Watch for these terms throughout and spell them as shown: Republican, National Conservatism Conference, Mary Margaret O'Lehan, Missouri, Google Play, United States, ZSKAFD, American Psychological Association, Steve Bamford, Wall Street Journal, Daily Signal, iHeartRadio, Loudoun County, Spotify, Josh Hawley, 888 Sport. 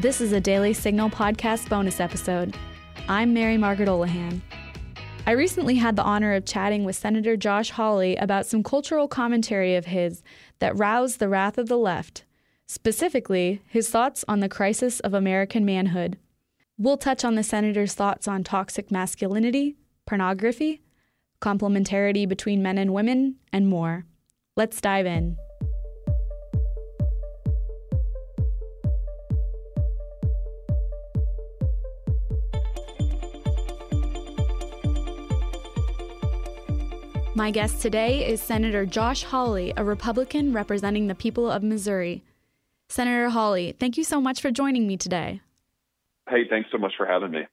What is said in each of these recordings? This is a Daily Signal podcast bonus episode. I'm Mary Margaret O'Lehan. I recently had the honor of chatting with Senator Josh Hawley about some cultural commentary of his that roused the wrath of the left, specifically his thoughts on the crisis of American manhood. We'll touch on the senator's thoughts on toxic masculinity, pornography, complementarity between men and women, and more. Let's dive in. My guest today is Senator Josh Hawley, a Republican representing the people of Missouri. Senator Hawley, thank you so much for joining me today. Hey, thanks so much for having me.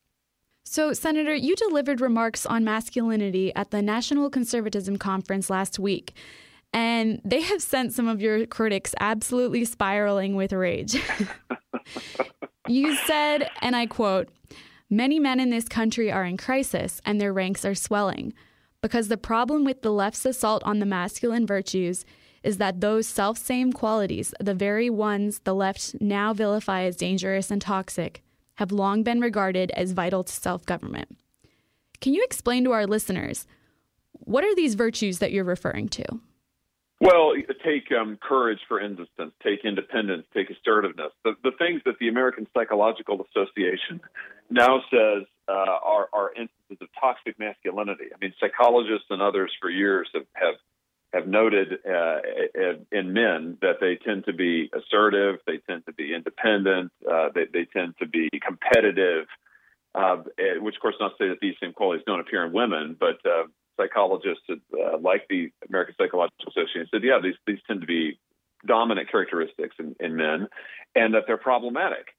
So, Senator, you delivered remarks on masculinity at the National Conservatism Conference last week, and they have sent some of your critics absolutely spiraling with rage. You said, and I quote, "Many men in this country are in crisis and their ranks are swelling. Because the problem with the left's assault on the masculine virtues is that those self-same qualities, the very ones the left now vilify as dangerous and toxic, have long been regarded as vital to self-government." Can you explain to our listeners, what are these virtues that you're referring to? Well, take courage, for instance, take independence, take assertiveness. The things that the American Psychological Association now says are instances of toxic masculinity. I mean, psychologists and others for years have noted in men that they tend to be assertive, they tend to be independent, they tend to be competitive, which, of course, not to say that these same qualities don't appear in women, but psychologists like the American Psychological Association said, yeah, these tend to be dominant characteristics in men, and that they're problematic.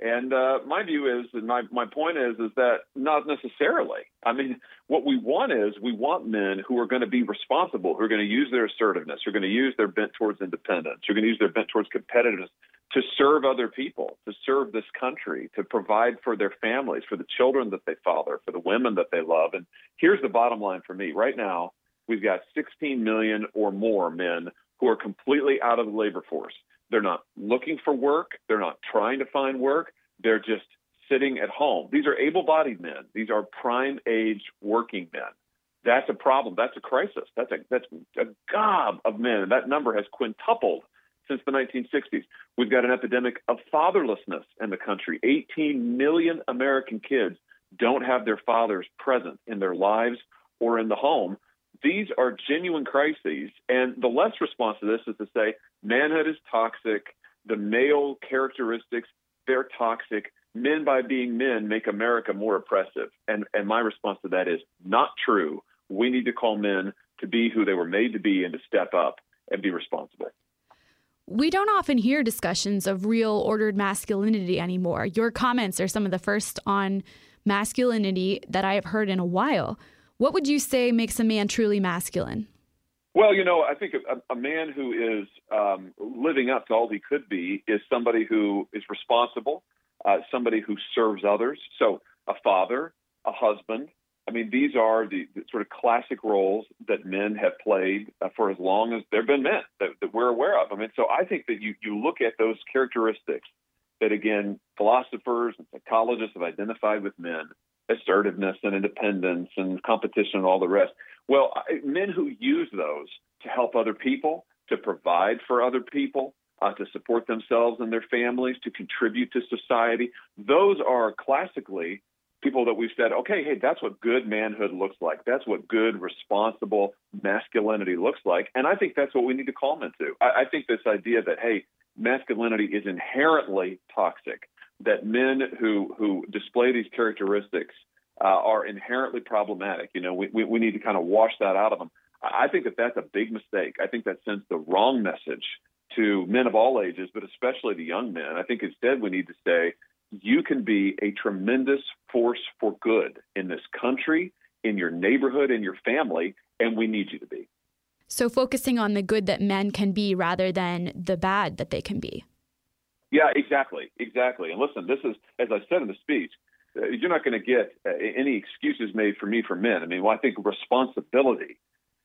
And my view is, and my point is that not necessarily. I mean, what we want is we want men who are going to be responsible, who are going to use their assertiveness, who are going to use their bent towards independence, who are going to use their bent towards competitiveness to serve other people, to serve this country, to provide for their families, for the children that they father, for the women that they love. And here's the bottom line for me. Right now, we've got 16 million or more men who are completely out of the labor force. They're not looking for work. They're not trying to find work. They're just sitting at home. These are able-bodied men. These are prime-age working men. That's a problem. That's a crisis. That's a gob of men. That number has quintupled since the 1960s. We've got an epidemic of fatherlessness in the country. 18 million American kids don't have their fathers present in their lives or in the home. These are genuine crises, and the left's response to this is to say manhood is toxic, the male characteristics, they're toxic, men by being men make America more oppressive. And my response to that is not true. We need to call men to be who they were made to be and to step up and be responsible. We don't often hear discussions of real ordered masculinity anymore. Your comments are some of the first on masculinity that I have heard in a while. What would you say makes a man truly masculine? Well, you know, I think a man who is living up to all he could be is somebody who is responsible, somebody who serves others. So a father, a husband. I mean, these are the sort of classic roles that men have played for as long as there have been men that we're aware of. I mean, so I think that you look at those characteristics that, again, philosophers and psychologists have identified with men. Assertiveness and independence and competition and all the rest. Well, men who use those to help other people, to provide for other people, to support themselves and their families, to contribute to society, those are classically people that we've said, okay, hey, that's what good manhood looks like. That's what good, responsible masculinity looks like. And I think that's what we need to call men to. I think this idea that, hey, masculinity is inherently toxic, that men who display these characteristics are inherently problematic. You know, we need to kind of wash that out of them. I think that that's a big mistake. I think that sends the wrong message to men of all ages, but especially to young men. I think instead we need to say, you can be a tremendous force for good in this country, in your neighborhood, in your family, and we need you to be. So focusing on the good that men can be rather than the bad that they can be. Yeah, exactly. And listen, this is, as I said in the speech, you're not going to get any excuses made for me for men. I mean, well, I think responsibility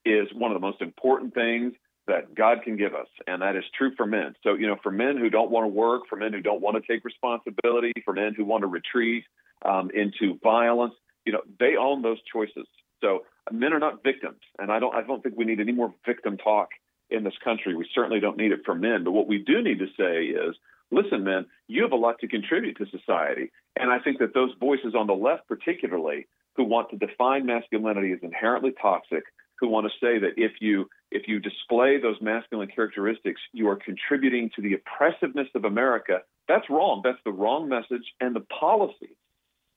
is one of the most important things that God can give us, and that is true for men. So, you know, for men who don't want to work, for men who don't want to take responsibility, for men who want to retreat into violence, you know, they own those choices. So men are not victims, and I don't think we need any more victim talk in this country. We certainly don't need it for men. But what we do need to say is, listen, men, you have a lot to contribute to society. And I think that those voices on the left particularly who want to define masculinity as inherently toxic, who want to say that if you display those masculine characteristics, you are contributing to the oppressiveness of America. That's wrong. That's the wrong message. And the policy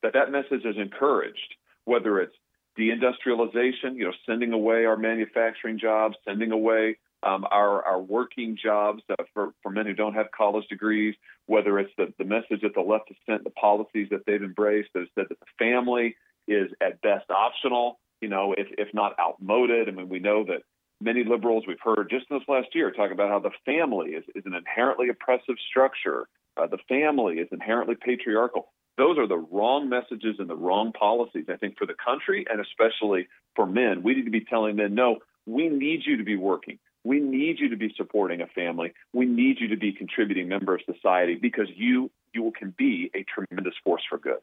that message is encouraged, whether it's deindustrialization, you know, sending away our manufacturing jobs, sending away our working jobs for men who don't have college degrees, whether it's the message that the left has sent, the policies that they've embraced that said that the family is at best optional, you know, if not outmoded. I mean, we know that many liberals we've heard just this last year talk about how the family is an inherently oppressive structure. The family is inherently patriarchal. Those are the wrong messages and the wrong policies, I think, for the country and especially for men. We need to be telling men, no, we need you to be working. We need you to be supporting a family. We need you to be a contributing member of society because you can be a tremendous force for good.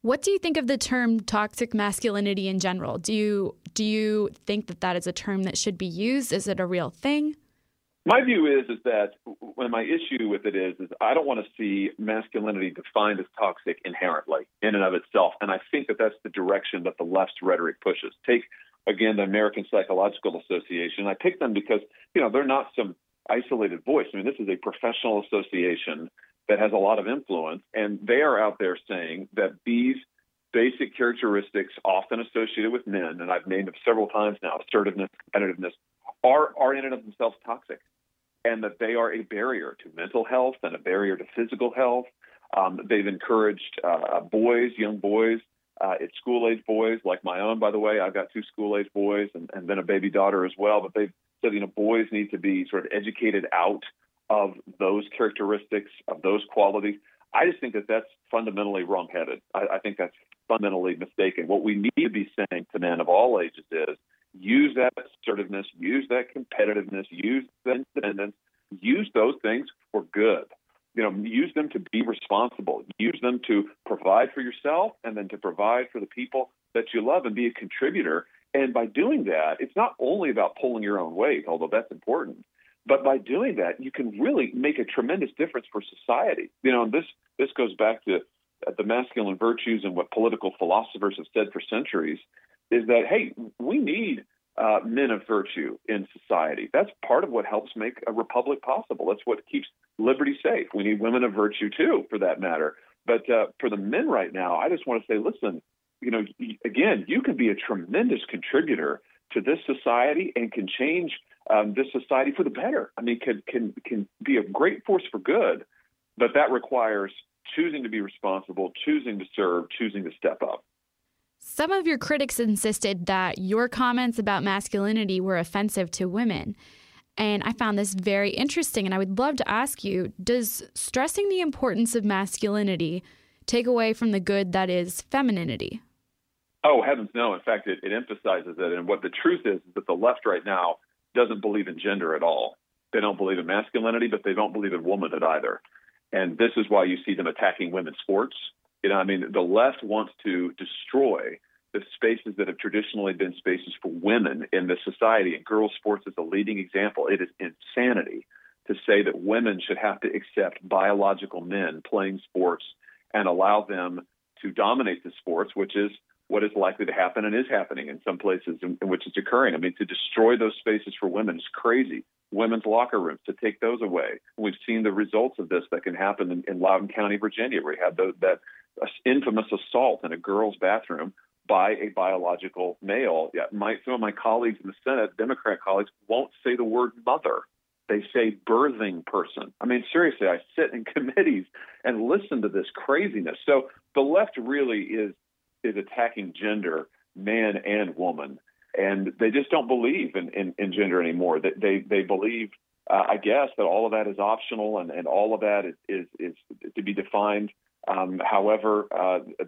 What do you think of the term toxic masculinity in general? Do you think that is a term that should be used? Is it a real thing? My view is that when my issue with it is I don't want to see masculinity defined as toxic inherently in and of itself. And I think that that's the direction that the left's rhetoric pushes. Take, again, the American Psychological Association. I pick them because, you know, they're not some isolated voice. I mean, this is a professional association that has a lot of influence. And they are out there saying that these basic characteristics often associated with men, and I've named them several times now, assertiveness, competitiveness, are in and of themselves toxic, and that they are a barrier to mental health and a barrier to physical health. They've encouraged young boys, school-age boys, like my own, by the way. I've got two school-age boys and then a baby daughter as well. But they've said, you know, boys need to be sort of educated out of those characteristics, of those qualities. I just think that that's fundamentally wrongheaded. I think that's fundamentally mistaken. What we need to be saying to men of all ages is, use that assertiveness, use that competitiveness, use that independence, use those things for good. You know, use them to be responsible, use them to provide for yourself and then to provide for the people that you love and be a contributor. And by doing that, it's not only about pulling your own weight, although that's important, but by doing that, you can really make a tremendous difference for society. You know, and this goes back to the masculine virtues and what political philosophers have said for centuries, is that, hey, we need men of virtue in society. That's part of what helps make a republic possible. That's what keeps liberty safe. We need women of virtue, too, for that matter. But for the men right now, I just want to say, listen, you know, again, you can be a tremendous contributor to this society and can change this society for the better. I mean, can be a great force for good, but that requires choosing to be responsible, choosing to serve, choosing to step up. Some of your critics insisted that your comments about masculinity were offensive to women. And I found this very interesting, and I would love to ask you, does stressing the importance of masculinity take away from the good that is femininity? Oh, heavens no. In fact, it emphasizes it. And what the truth is that the left right now doesn't believe in gender at all. They don't believe in masculinity, but they don't believe in womanhood either. And this is why you see them attacking women's sports. You know, I mean, the left wants to destroy the spaces that have traditionally been spaces for women in this society, and girls' sports is a leading example. It is insanity to say that women should have to accept biological men playing sports and allow them to dominate the sports, which is what is likely to happen and is happening in some places in which it's occurring. I mean, to destroy those spaces for women is crazy. Women's locker rooms, to take those away. We've seen the results of this that can happen in Loudoun County, Virginia, where you have that infamous assault in a girl's bathroom by a biological male. Yeah, some of my colleagues in the Senate, Democrat colleagues, won't say the word mother. They say birthing person. I mean, seriously, I sit in committees and listen to this craziness. So the left really is attacking gender, man and woman. And they just don't believe in gender anymore. They believe, I guess, that all of that is optional and all of that is to be defined However,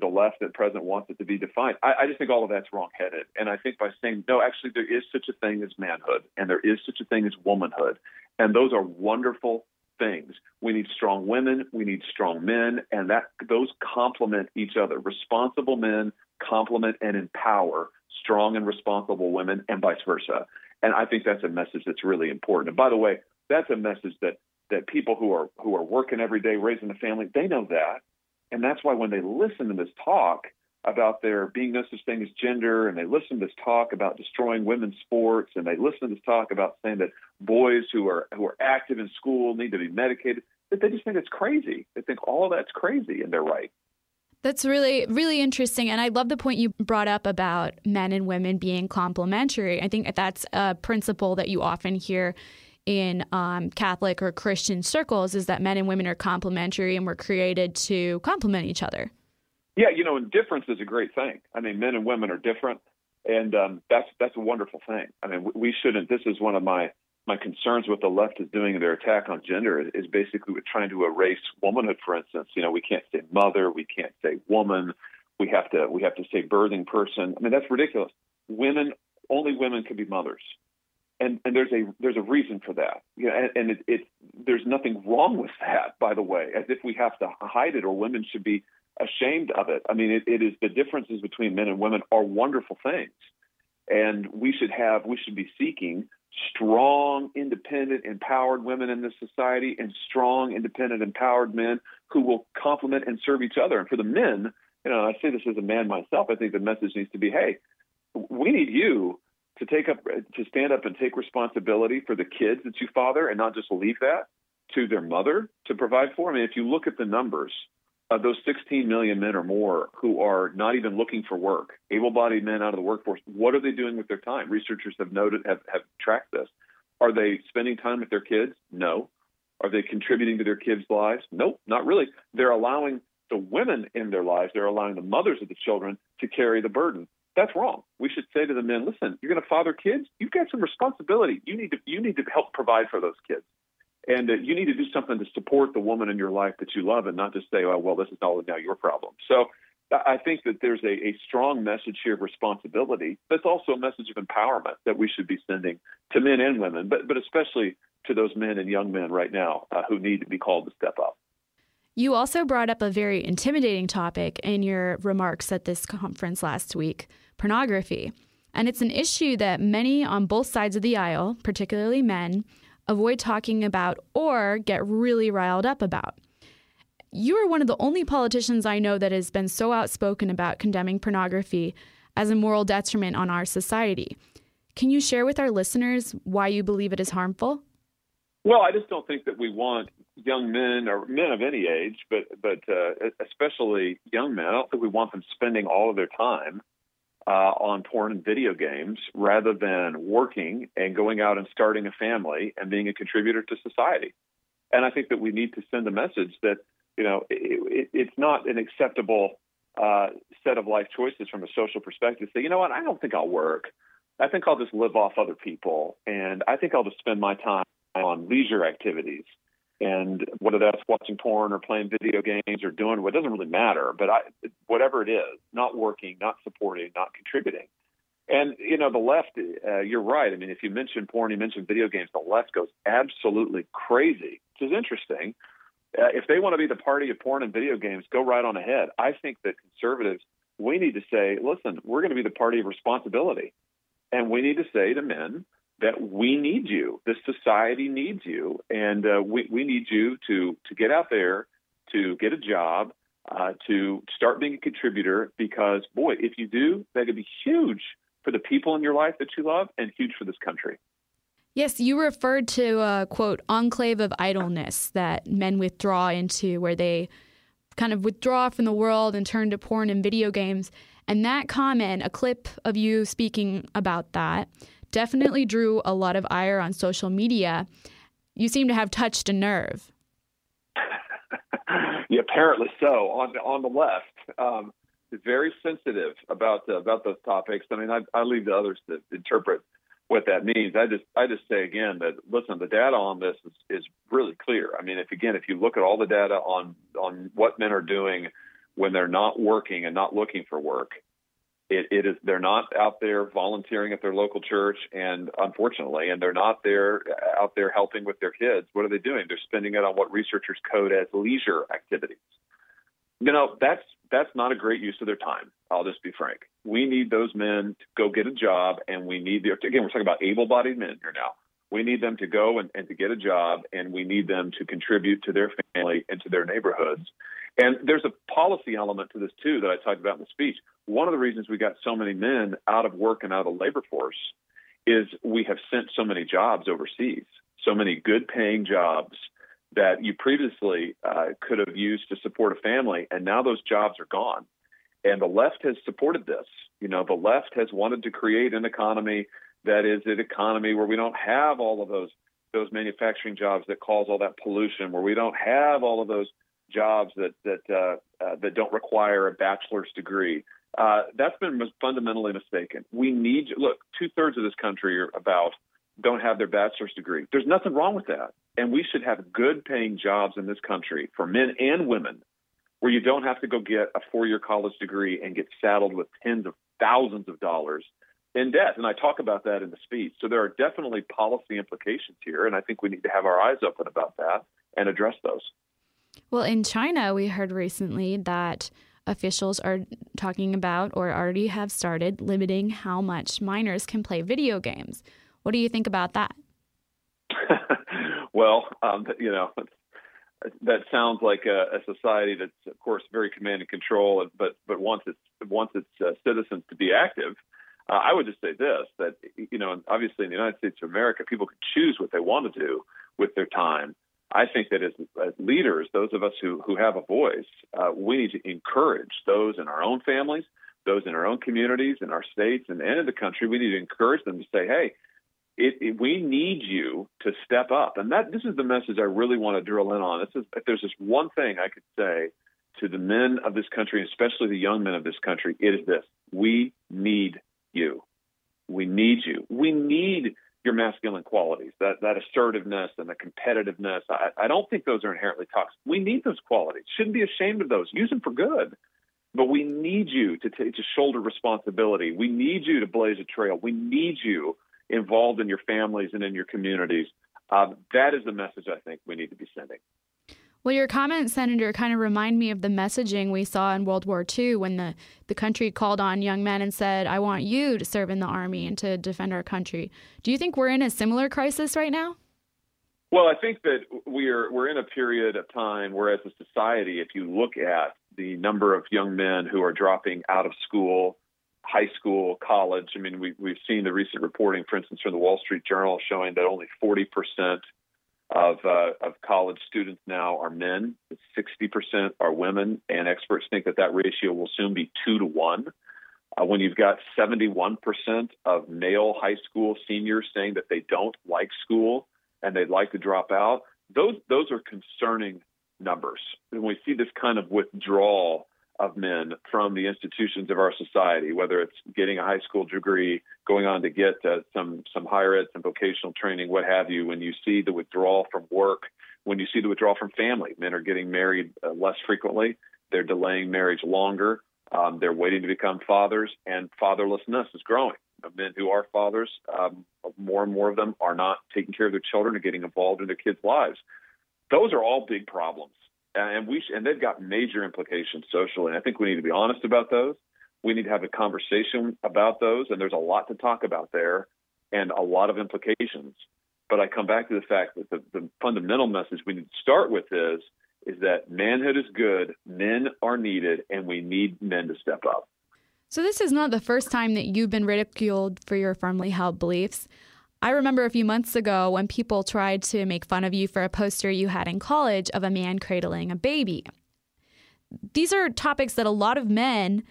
the left at present wants it to be defined. I just think all of that's wrongheaded. And I think by saying, no, actually, there is such a thing as manhood and there is such a thing as womanhood. And those are wonderful things. We need strong women. We need strong men. And that those complement each other. Responsible men complement and empower strong and responsible women and vice versa. And I think that's a message that's really important. And by the way, that's a message that people who are working every day, raising a family, they know that. And that's why when they listen to this talk about there being no such thing as gender, and they listen to this talk about destroying women's sports, and they listen to this talk about saying that boys who are active in school need to be medicated, that they just think it's crazy. They think all that's crazy, and they're right. That's really, really interesting. And I love the point you brought up about men and women being complementary. I think that's a principle that you often hear in Catholic or Christian circles, is that men and women are complementary and we're created to complement each other. Yeah, and difference is a great thing. I mean, men and women are different, and that's a wonderful thing. I mean, we shouldn't. This is one of my concerns with the left is doing their attack on gender is basically we're trying to erase womanhood. For instance, we can't say mother, we can't say woman, we have to say birthing person. I mean, that's ridiculous. Women, only women can be mothers. And there's a reason for that, there's nothing wrong with that, by the way, as if we have to hide it or women should be ashamed of it. I mean, it is the differences between men and women are wonderful things, and we should be seeking strong, independent, empowered women in this society and strong, independent, empowered men who will complement and serve each other. And for the men, I say this as a man myself, I think the message needs to be, hey, we need you to stand up and take responsibility for the kids that you father and not just leave that to their mother to provide for. I mean, if you look at the numbers of those 16 million men or more who are not even looking for work, able-bodied men out of the workforce, what are they doing with their time? Researchers have tracked this. Are they spending time with their kids? No. Are they contributing to their kids' lives? Nope, not really. They're allowing the women in their lives, they're allowing the mothers of the children to carry the burden. That's wrong. We should say to the men, listen, you're going to father kids? You've got some responsibility. You need to help provide for those kids. And you need to do something to support the woman in your life that you love and not just say, oh, well, this is all now your problem. So I think that there's a strong message here of responsibility. That's also a message of empowerment that we should be sending to men and women, but especially to those men and young men right now who need to be called to step up. You also brought up a very intimidating topic in your remarks at this conference last week, pornography. And it's an issue that many on both sides of the aisle, particularly men, avoid talking about or get really riled up about. You are one of the only politicians I know that has been so outspoken about condemning pornography as a moral detriment on our society. Can you share with our listeners why you believe it is harmful? Well, I just don't think that we want young men or men of any age, but especially young men, I don't think we want them spending all of their time on porn and video games rather than working and going out and starting a family and being a contributor to society. And I think that we need to send a message that, it's not an acceptable set of life choices from a social perspective. Say, I don't think I'll work. I think I'll just live off other people. And I think I'll just spend my time on leisure activities, and whether that's watching porn or playing video games or doing what doesn't really matter, but whatever it is, not working, not supporting, not contributing. And, the left, you're right. I mean, if you mention porn, you mention video games, the left goes absolutely crazy, which is interesting. If they want to be the party of porn and video games, go right on ahead. I think that conservatives, we need to say, listen, we're going to be the party of responsibility. And we need to say to men, that we need you, this society needs you, and we need you to get out there, to get a job, to start being a contributor, because, boy, if you do, that could be huge for the people in your life that you love and huge for this country. Yes, you referred to a, quote, enclave of idleness that men withdraw into, where they kind of withdraw from the world and turn to porn and video games. And that comment, a clip of you speaking about that, definitely drew a lot of ire on social media. You seem to have touched a nerve. Yeah, apparently so. On the left, very sensitive about those topics. I mean, I leave to others to interpret what that means. I just say again that, listen, the data on this is really clear. I mean, if you look at all the data on what men are doing when they're not working and not looking for work, it is they're not out there volunteering at their local church, and unfortunately, and they're not out there helping with their kids. What are they doing? They're spending it on what researchers code as leisure activities. You know, that's not a great use of their time. I'll just be frank. We need those men to go get a job, and we need we're talking about able-bodied men here now. We need them to go and to get a job, and we need them to contribute to their family and to their neighborhoods. And there's a policy element to this, too, that I talked about in the speech. One of the reasons we got so many men out of work and out of the labor force is we have sent so many jobs overseas, so many good-paying jobs that you previously could have used to support a family, and now those jobs are gone. And the left has supported this. You know, the left has wanted to create an economy that is an economy where we don't have all of those manufacturing jobs that cause all that pollution, where we don't have all of those jobs that don't require a bachelor's degree. That's been fundamentally mistaken. We need – look, 2/3 of this country don't have their bachelor's degree. There's nothing wrong with that. And we should have good-paying jobs in this country for men and women where you don't have to go get a four-year college degree and get saddled with tens of thousands of dollars in debt. And I talk about that in the speech. So there are definitely policy implications here, and I think we need to have our eyes open about that and address those. Well, in China, we heard recently that officials are talking about or already have started limiting how much minors can play video games. What do you think about that? Well, you know, that sounds like a society that's, of course, very command and control, but wants its citizens to be active. I would just say this, that, you know, obviously in the United States of America, people can choose what they want to do with their time. I think that as leaders, those of us who have a voice, we need to encourage those in our own families, those in our own communities, in our states, and in the country. We need to encourage them to say, hey, we need you to step up. And this is the message I really want to drill in on. If there's just one thing I could say to the men of this country, especially the young men of this country, it is this. We need you. We need you. We need your masculine qualities, that assertiveness and the competitiveness. I don't think those are inherently toxic. We need those qualities. Shouldn't be ashamed of those. Use them for good. But we need you to shoulder responsibility. We need you to blaze a trail. We need you involved in your families and in your communities. That is the message I think we need to be sending. Well, your comments, Senator, kind of remind me of the messaging we saw in World War II when the country called on young men and said, I want you to serve in the Army and to defend our country. Do you think we're in a similar crisis right now? Well, I think that we're in a period of time where as a society, if you look at the number of young men who are dropping out of school, high school, college, I mean, we've seen the recent reporting, for instance, from the Wall Street Journal showing that only 40% of college students now are men, 60% are women, and experts think that ratio will soon be 2 to 1. When you've got 71% of male high school seniors saying that they don't like school and they'd like to drop out, those are concerning numbers. And we see this kind of withdrawal of men from the institutions of our society, whether it's getting a high school degree, going on to get some higher ed, some vocational training, what have you. When you see the withdrawal from work, when you see the withdrawal from family, men are getting married less frequently. They're delaying marriage longer. They're waiting to become fathers, and fatherlessness is growing. Men who are fathers, more and more of them are not taking care of their children or getting involved in their kids' lives. Those are all big problems. And they've got major implications socially. And I think we need to be honest about those. We need to have a conversation about those. And there's a lot to talk about there and a lot of implications. But I come back to the fact that the fundamental message we need to start with is that manhood is good, men are needed, and we need men to step up. So this is not the first time that you've been ridiculed for your firmly held beliefs. I remember a few months ago when people tried to make fun of you for a poster you had in college of a man cradling a baby. These are topics that a lot of men,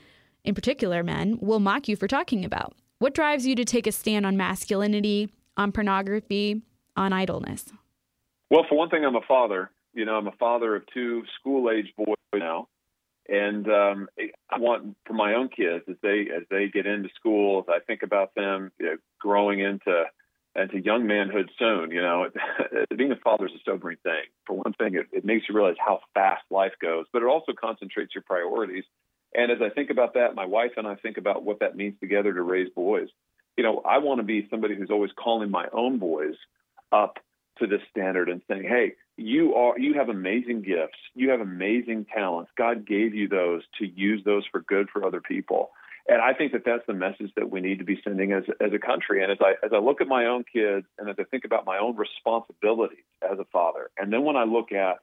in particular men, will mock you for talking about. What drives you to take a stand on masculinity, on pornography, on idleness? Well, for one thing, I'm a father. You know, I'm a father of two school-age boys now. And I want for my own kids as they get into school, I think about them growing into young manhood soon. You know, being a father is a sobering thing. For one thing, it makes you realize how fast life goes, but it also concentrates your priorities. And as I think about that, my wife and I think about what that means together to raise boys. You know, I want to be somebody who's always calling my own boys up to this standard and saying, hey, you have amazing gifts. You have amazing talents. God gave you those to use those for good for other people. And I think that that's the message that we need to be sending as a country. And as I look at my own kids and as I think about my own responsibilities as a father, and then when I look at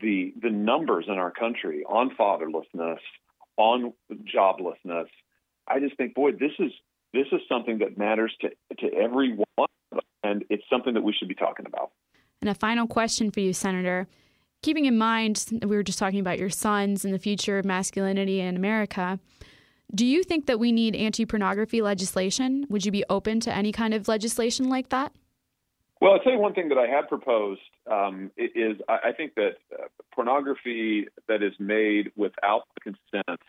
the numbers in our country on fatherlessness, on joblessness, I just think, boy, this is something that matters to everyone, and it's something that we should be talking about. And a final question for you, Senator. Keeping in mind that we were just talking about your sons and the future of masculinity in America, do you think that we need anti-pornography legislation? Would you be open to any kind of legislation like that? Well, I'll tell you one thing that I have proposed is I think that pornography that is made without the consent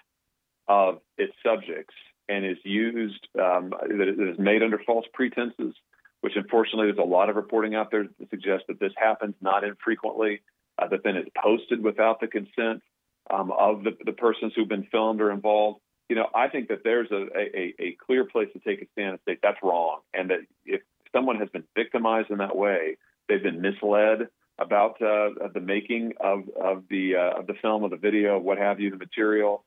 of its subjects and is used, that is made under false pretenses, which unfortunately there's a lot of reporting out there that suggests that this happens not infrequently, that then it's posted without the consent of the persons who've been filmed or involved. You know, I think that there's a clear place to take a stand and say that's wrong, and that if someone has been victimized in that way, they've been misled about the making of the film or the video, what have you, the material,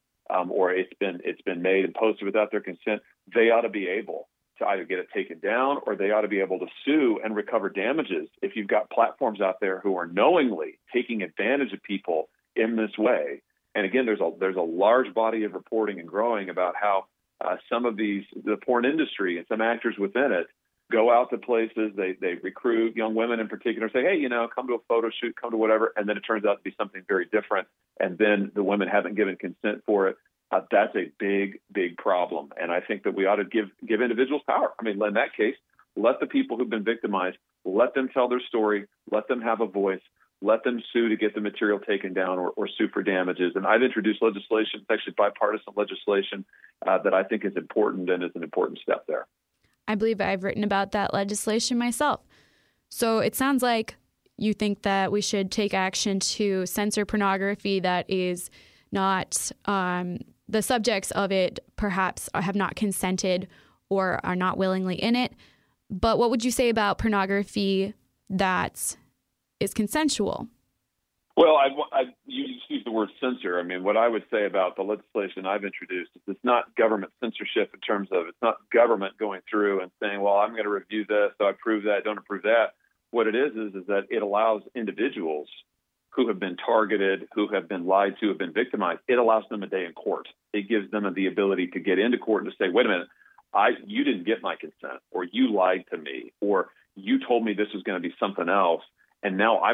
or it's been made and posted without their consent, they ought to be able to either get it taken down or they ought to be able to sue and recover damages if you've got platforms out there who are knowingly taking advantage of people in this way. And again, there's a large body of reporting and growing about how some of the porn industry and some actors within it go out to places, they recruit young women in particular, say, hey, you know, come to a photo shoot, come to whatever, and then it turns out to be something very different, and then the women haven't given consent for it. That's a big, big problem, and I think that we ought to give individuals power. I mean, in that case, let the people who've been victimized, let them tell their story, let them have a voice, let them sue to get the material taken down or sue for damages. And I've introduced legislation, it's actually bipartisan legislation, that I think is important and is an important step there. I believe I've written about that legislation myself. So it sounds like you think that we should take action to censor pornography that is not, the subjects of it perhaps have not consented or are not willingly in it. But what would you say about pornography that is consensual? Well, you used the word censor. I mean, what I would say about the legislation I've introduced is it's not government censorship in terms of it's not government going through and saying, well, I'm going to review this, so I approve that, don't approve that. What it is that it allows individuals who have been targeted, who have been lied to, have been victimized, it allows them a day in court. It gives them the ability to get into court and to say, wait a minute, you didn't get my consent, or you lied to me, or you told me this was going to be something else. And now I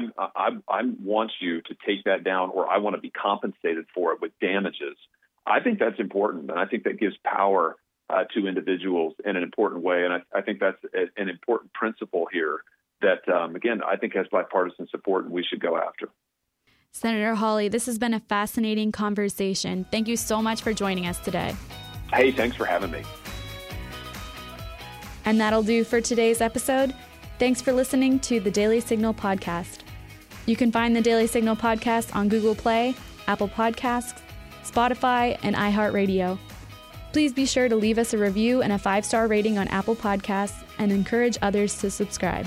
want you to take that down, or I want to be compensated for it with damages. I think that's important, and I think that gives power to individuals in an important way. And I think that's an important principle here that, again, I think has bipartisan support and we should go after. Senator Hawley, this has been a fascinating conversation. Thank you so much for joining us today. Hey, thanks for having me. And that'll do for today's episode. Thanks for listening to the Daily Signal podcast. You can find the Daily Signal podcast on Google Play, Apple Podcasts, Spotify, and iHeartRadio. Please be sure to leave us a review and a 5-star rating on Apple Podcasts and encourage others to subscribe.